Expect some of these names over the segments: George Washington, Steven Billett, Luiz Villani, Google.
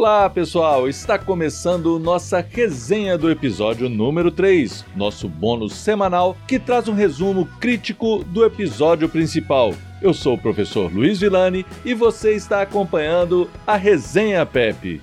Olá pessoal, está começando nossa resenha do episódio número 3, nosso bônus semanal que traz um resumo crítico do episódio principal. Eu sou o professor Luiz Villani e você está acompanhando a Resenha PEP.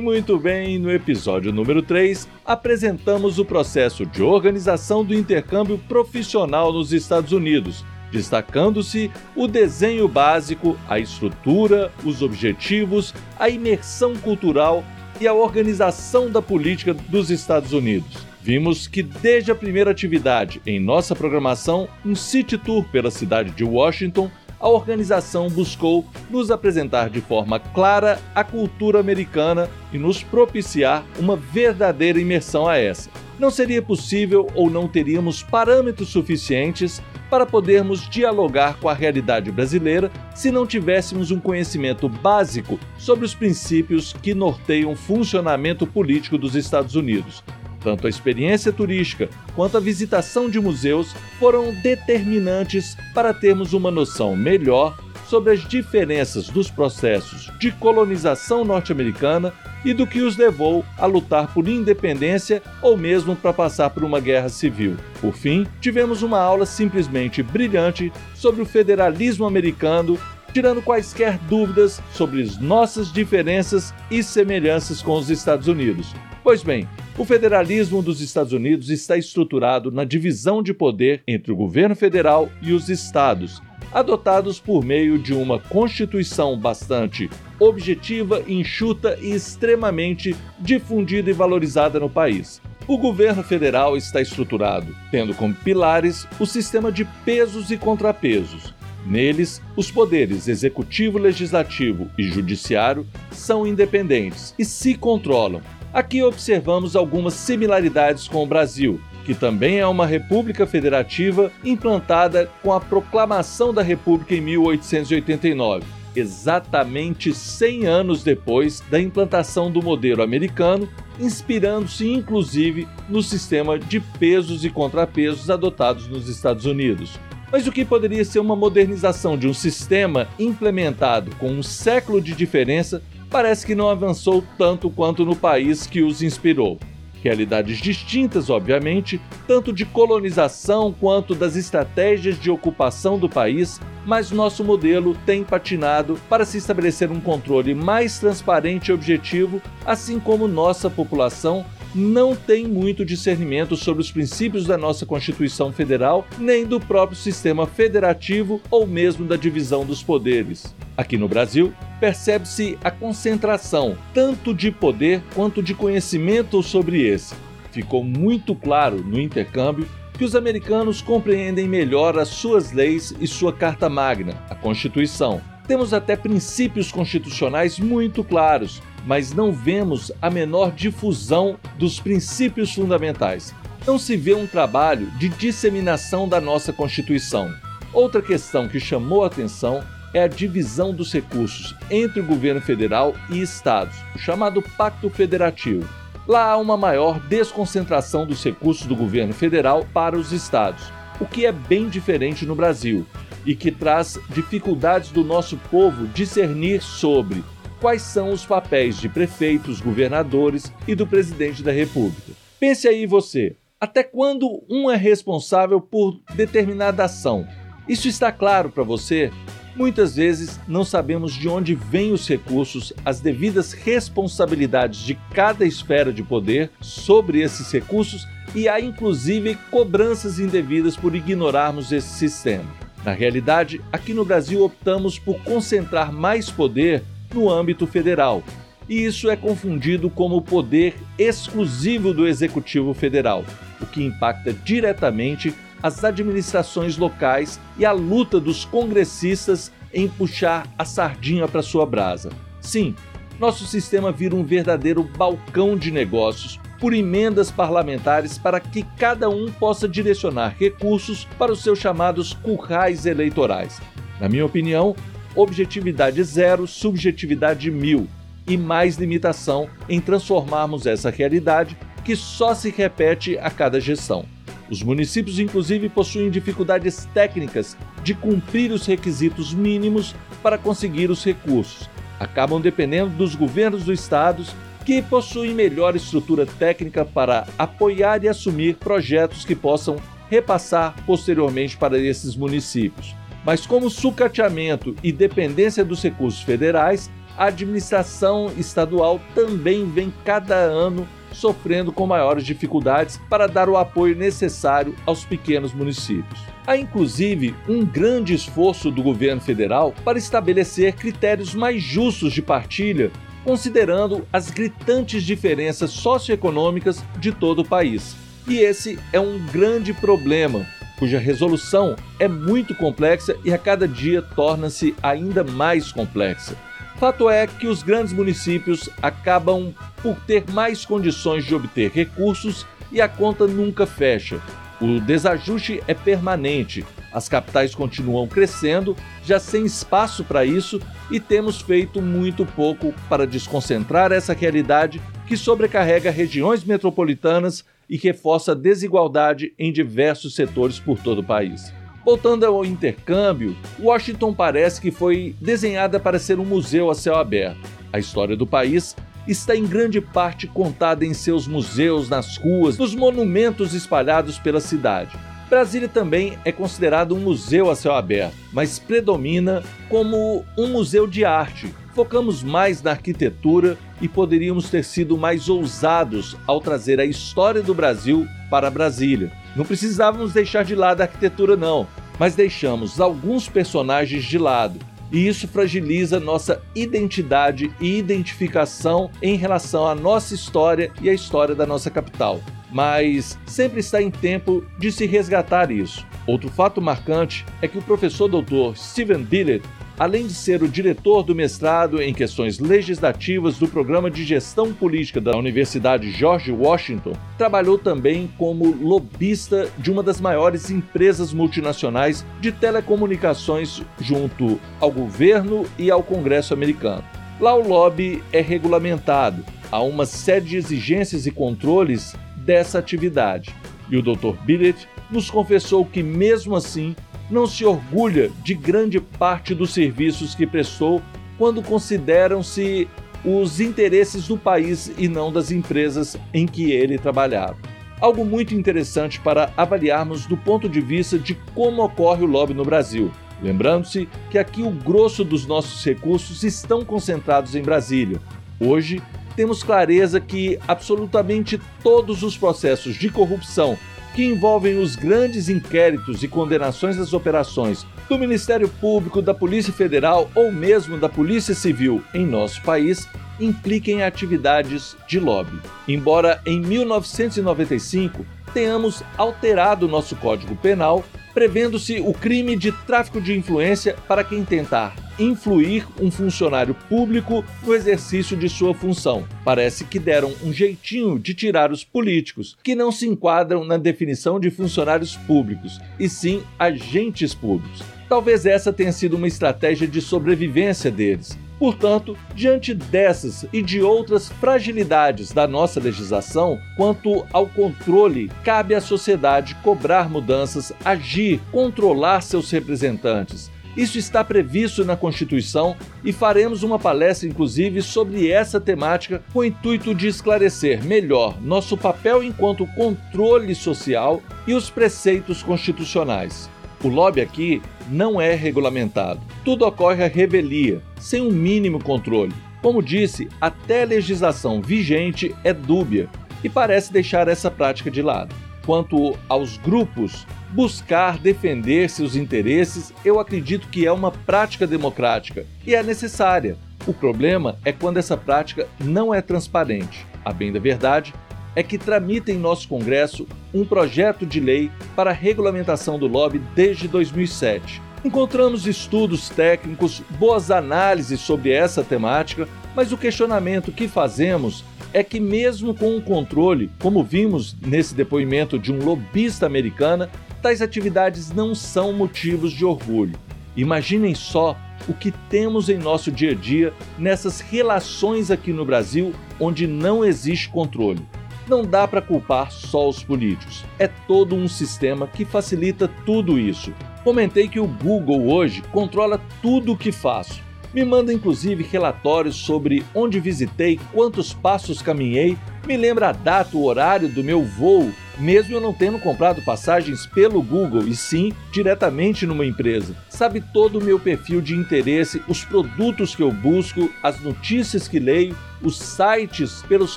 Muito bem, no episódio número 3, apresentamos o processo de organização do intercâmbio profissional nos Estados Unidos, destacando-se o desenho básico, a estrutura, os objetivos, a imersão cultural e a organização da política dos Estados Unidos. Vimos que desde a primeira atividade em nossa programação, um city tour pela cidade de Washington, a organização buscou nos apresentar de forma clara a cultura americana e nos propiciar uma verdadeira imersão a essa. Não seria possível ou não teríamos parâmetros suficientes para podermos dialogar com a realidade brasileira se não tivéssemos um conhecimento básico sobre os princípios que norteiam o funcionamento político dos Estados Unidos. Tanto a experiência turística quanto a visitação de museus foram determinantes para termos uma noção melhor sobre as diferenças dos processos de colonização norte-americana e do que os levou a lutar por independência ou mesmo para passar por uma guerra civil. Por fim, tivemos uma aula simplesmente brilhante sobre o federalismo americano, tirando quaisquer dúvidas sobre as nossas diferenças e semelhanças com os Estados Unidos. Pois bem, o federalismo dos Estados Unidos está estruturado na divisão de poder entre o governo federal e os estados, adotados por meio de uma Constituição bastante objetiva, enxuta e extremamente difundida e valorizada no país. O governo federal está estruturado, tendo como pilares o sistema de pesos e contrapesos. Neles, os poderes executivo, legislativo e judiciário são independentes e se controlam. Aqui observamos algumas similaridades com o Brasil, que também é uma república federativa implantada com a proclamação da República em 1889, exatamente 100 anos depois da implantação do modelo americano, inspirando-se inclusive no sistema de pesos e contrapesos adotados nos Estados Unidos. Mas o que poderia ser uma modernização de um sistema implementado com um século de diferença parece que não avançou tanto quanto no país que os inspirou. Realidades distintas, obviamente, tanto de colonização quanto das estratégias de ocupação do país, mas nosso modelo tem patinado para se estabelecer um controle mais transparente e objetivo, assim como nossa população não tem muito discernimento sobre os princípios da nossa Constituição Federal, nem do próprio sistema federativo ou mesmo da divisão dos poderes. Aqui no Brasil, percebe-se a concentração tanto de poder quanto de conhecimento sobre esse. Ficou muito claro no intercâmbio que os americanos compreendem melhor as suas leis e sua carta magna, a Constituição. Temos até princípios constitucionais muito claros, mas não vemos a menor difusão dos princípios fundamentais. Não se vê um trabalho de disseminação da nossa Constituição. Outra questão que chamou a atenção é a divisão dos recursos entre o governo federal e estados, o chamado Pacto Federativo. Lá há uma maior desconcentração dos recursos do governo federal para os estados, o que é bem diferente no Brasil e que traz dificuldades do nosso povo discernir sobre quais são os papéis de prefeitos, governadores e do presidente da República. Pense aí você, até quando um é responsável por determinada ação? Isso está claro para você? Muitas vezes não sabemos de onde vêm os recursos, as devidas responsabilidades de cada esfera de poder sobre esses recursos e há inclusive cobranças indevidas por ignorarmos esse sistema. Na realidade, aqui no Brasil optamos por concentrar mais poder no âmbito federal, e isso é confundido como poder exclusivo do Executivo Federal, o que impacta diretamente as administrações locais e a luta dos congressistas em puxar a sardinha para sua brasa. Sim, nosso sistema vira um verdadeiro balcão de negócios por emendas parlamentares para que cada um possa direcionar recursos para os seus chamados currais eleitorais. Na minha opinião, objetividade 0, subjetividade 1000 e mais limitação em transformarmos essa realidade que só se repete a cada gestão. Os municípios, inclusive, possuem dificuldades técnicas de cumprir os requisitos mínimos para conseguir os recursos. Acabam dependendo dos governos dos estados, que possuem melhor estrutura técnica para apoiar e assumir projetos que possam repassar posteriormente para esses municípios. Mas como sucateamento e dependência dos recursos federais, a administração estadual também vem cada ano sofrendo com maiores dificuldades para dar o apoio necessário aos pequenos municípios. Há inclusive um grande esforço do governo federal para estabelecer critérios mais justos de partilha, considerando as gritantes diferenças socioeconômicas de todo o país. E esse é um grande problema, cuja resolução é muito complexa e a cada dia torna-se ainda mais complexa. Fato é que os grandes municípios acabam por ter mais condições de obter recursos e a conta nunca fecha. O desajuste é permanente, as capitais continuam crescendo, já sem espaço para isso, e temos feito muito pouco para desconcentrar essa realidade que sobrecarrega regiões metropolitanas e reforça a desigualdade em diversos setores por todo o país. Voltando ao intercâmbio, Washington parece que foi desenhada para ser um museu a céu aberto. A história do país está em grande parte contada em seus museus, nas ruas, nos monumentos espalhados pela cidade. Brasília também é considerado um museu a céu aberto, mas predomina como um museu de arte. Focamos mais na arquitetura e poderíamos ter sido mais ousados ao trazer a história do Brasil para Brasília. Não precisávamos deixar de lado a arquitetura não, mas deixamos alguns personagens de lado. E isso fragiliza nossa identidade e identificação em relação à nossa história e à história da nossa capital. Mas sempre está em tempo de se resgatar isso. Outro fato marcante é que o professor doutor Steven Billett, além de ser o diretor do mestrado em questões legislativas do Programa de Gestão Política da Universidade George Washington, trabalhou também como lobista de uma das maiores empresas multinacionais de telecomunicações junto ao governo e ao Congresso americano. Lá o lobby é regulamentado, há uma série de exigências e controles dessa atividade. E o Dr. Billett nos confessou que, mesmo assim, não se orgulha de grande parte dos serviços que prestou quando consideram-se os interesses do país e não das empresas em que ele trabalhava. Algo muito interessante para avaliarmos do ponto de vista de como ocorre o lobby no Brasil. Lembrando-se que aqui o grosso dos nossos recursos estão concentrados em Brasília. Hoje, temos clareza que absolutamente todos os processos de corrupção que envolvem os grandes inquéritos e condenações das operações do Ministério Público, da Polícia Federal ou mesmo da Polícia Civil em nosso país, impliquem atividades de lobby. Embora em 1995 tenhamos alterado nosso Código Penal, prevendo-se o crime de tráfico de influência para quem tentar influir um funcionário público no exercício de sua função. Parece que deram um jeitinho de tirar os políticos, que não se enquadram na definição de funcionários públicos, e sim agentes públicos. Talvez essa tenha sido uma estratégia de sobrevivência deles. Portanto, diante dessas e de outras fragilidades da nossa legislação, quanto ao controle, cabe à sociedade cobrar mudanças, agir, controlar seus representantes. Isso está previsto na Constituição e faremos uma palestra, inclusive, sobre essa temática com o intuito de esclarecer melhor nosso papel enquanto controle social e os preceitos constitucionais. O lobby aqui não é regulamentado. Tudo ocorre à revelia, sem um mínimo controle. Como disse, até a legislação vigente é dúbia e parece deixar essa prática de lado. Quanto aos grupos, buscar defender seus interesses, eu acredito que é uma prática democrática e é necessária. O problema é quando essa prática não é transparente. A bem da verdade é que tramita em nosso Congresso um projeto de lei para a regulamentação do lobby desde 2007. Encontramos estudos técnicos, boas análises sobre essa temática, mas o questionamento que fazemos é que mesmo com o controle, como vimos nesse depoimento de um lobista americano, tais atividades não são motivos de orgulho. Imaginem só o que temos em nosso dia a dia nessas relações aqui no Brasil, onde não existe controle. Não dá para culpar só os políticos. É todo um sistema que facilita tudo isso. Comentei que o Google hoje controla tudo o que faço. Me manda inclusive relatórios sobre onde visitei, quantos passos caminhei, me lembra a data, o horário do meu voo, mesmo eu não tendo comprado passagens pelo Google e sim diretamente numa empresa. Sabe todo o meu perfil de interesse, os produtos que eu busco, as notícias que leio, os sites pelos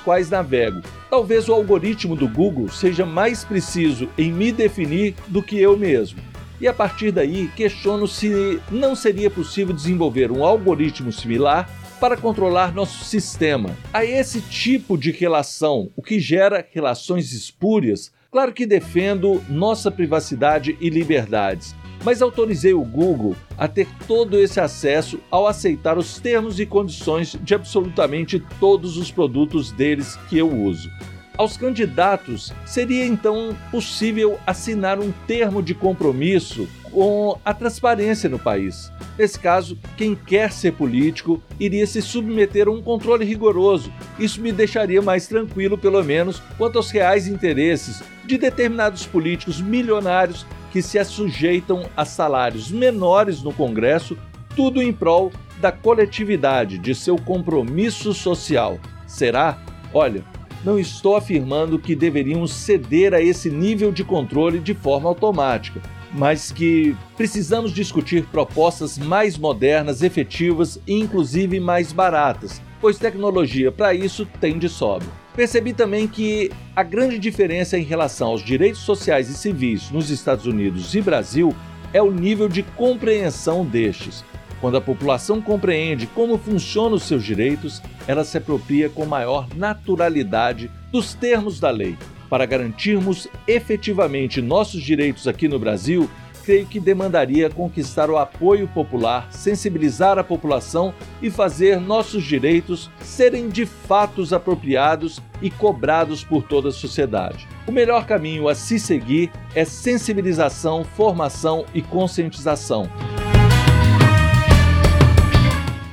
quais navego. Talvez o algoritmo do Google seja mais preciso em me definir do que eu mesmo. E a partir daí, questiono se não seria possível desenvolver um algoritmo similar para controlar nosso sistema. A esse tipo de relação, o que gera relações espúrias, claro que defendo nossa privacidade e liberdades, mas autorizei o Google a ter todo esse acesso ao aceitar os termos e condições de absolutamente todos os produtos deles que eu uso. Aos candidatos, seria então possível assinar um termo de compromisso com a transparência no país. Nesse caso, quem quer ser político iria se submeter a um controle rigoroso. Isso me deixaria mais tranquilo, pelo menos, quanto aos reais interesses de determinados políticos milionários que se assujeitam a salários menores no Congresso, tudo em prol da coletividade, de seu compromisso social. Será? Olha, não estou afirmando que deveríamos ceder a esse nível de controle de forma automática, mas que precisamos discutir propostas mais modernas, efetivas e inclusive mais baratas, pois tecnologia para isso tem de sobra. Percebi também que a grande diferença em relação aos direitos sociais e civis nos Estados Unidos e Brasil é o nível de compreensão destes. Quando a população compreende como funcionam os seus direitos, ela se apropria com maior naturalidade dos termos da lei. Para garantirmos efetivamente nossos direitos aqui no Brasil, creio que demandaria conquistar o apoio popular, sensibilizar a população e fazer nossos direitos serem de fato apropriados e cobrados por toda a sociedade. O melhor caminho a se seguir é sensibilização, formação e conscientização.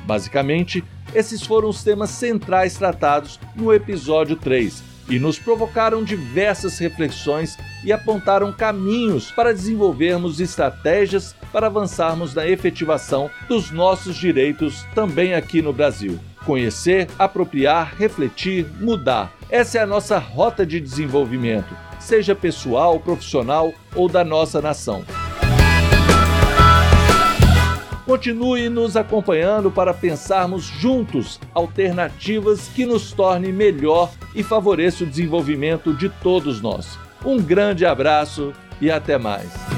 Basicamente, esses foram os temas centrais tratados no episódio 3 e nos provocaram diversas reflexões e apontaram caminhos para desenvolvermos estratégias para avançarmos na efetivação dos nossos direitos também aqui no Brasil. Conhecer, apropriar, refletir, mudar. Essa é a nossa rota de desenvolvimento, seja pessoal, profissional ou da nossa nação. Continue nos acompanhando para pensarmos juntos alternativas que nos tornem melhor e favoreça o desenvolvimento de todos nós. Um grande abraço e até mais!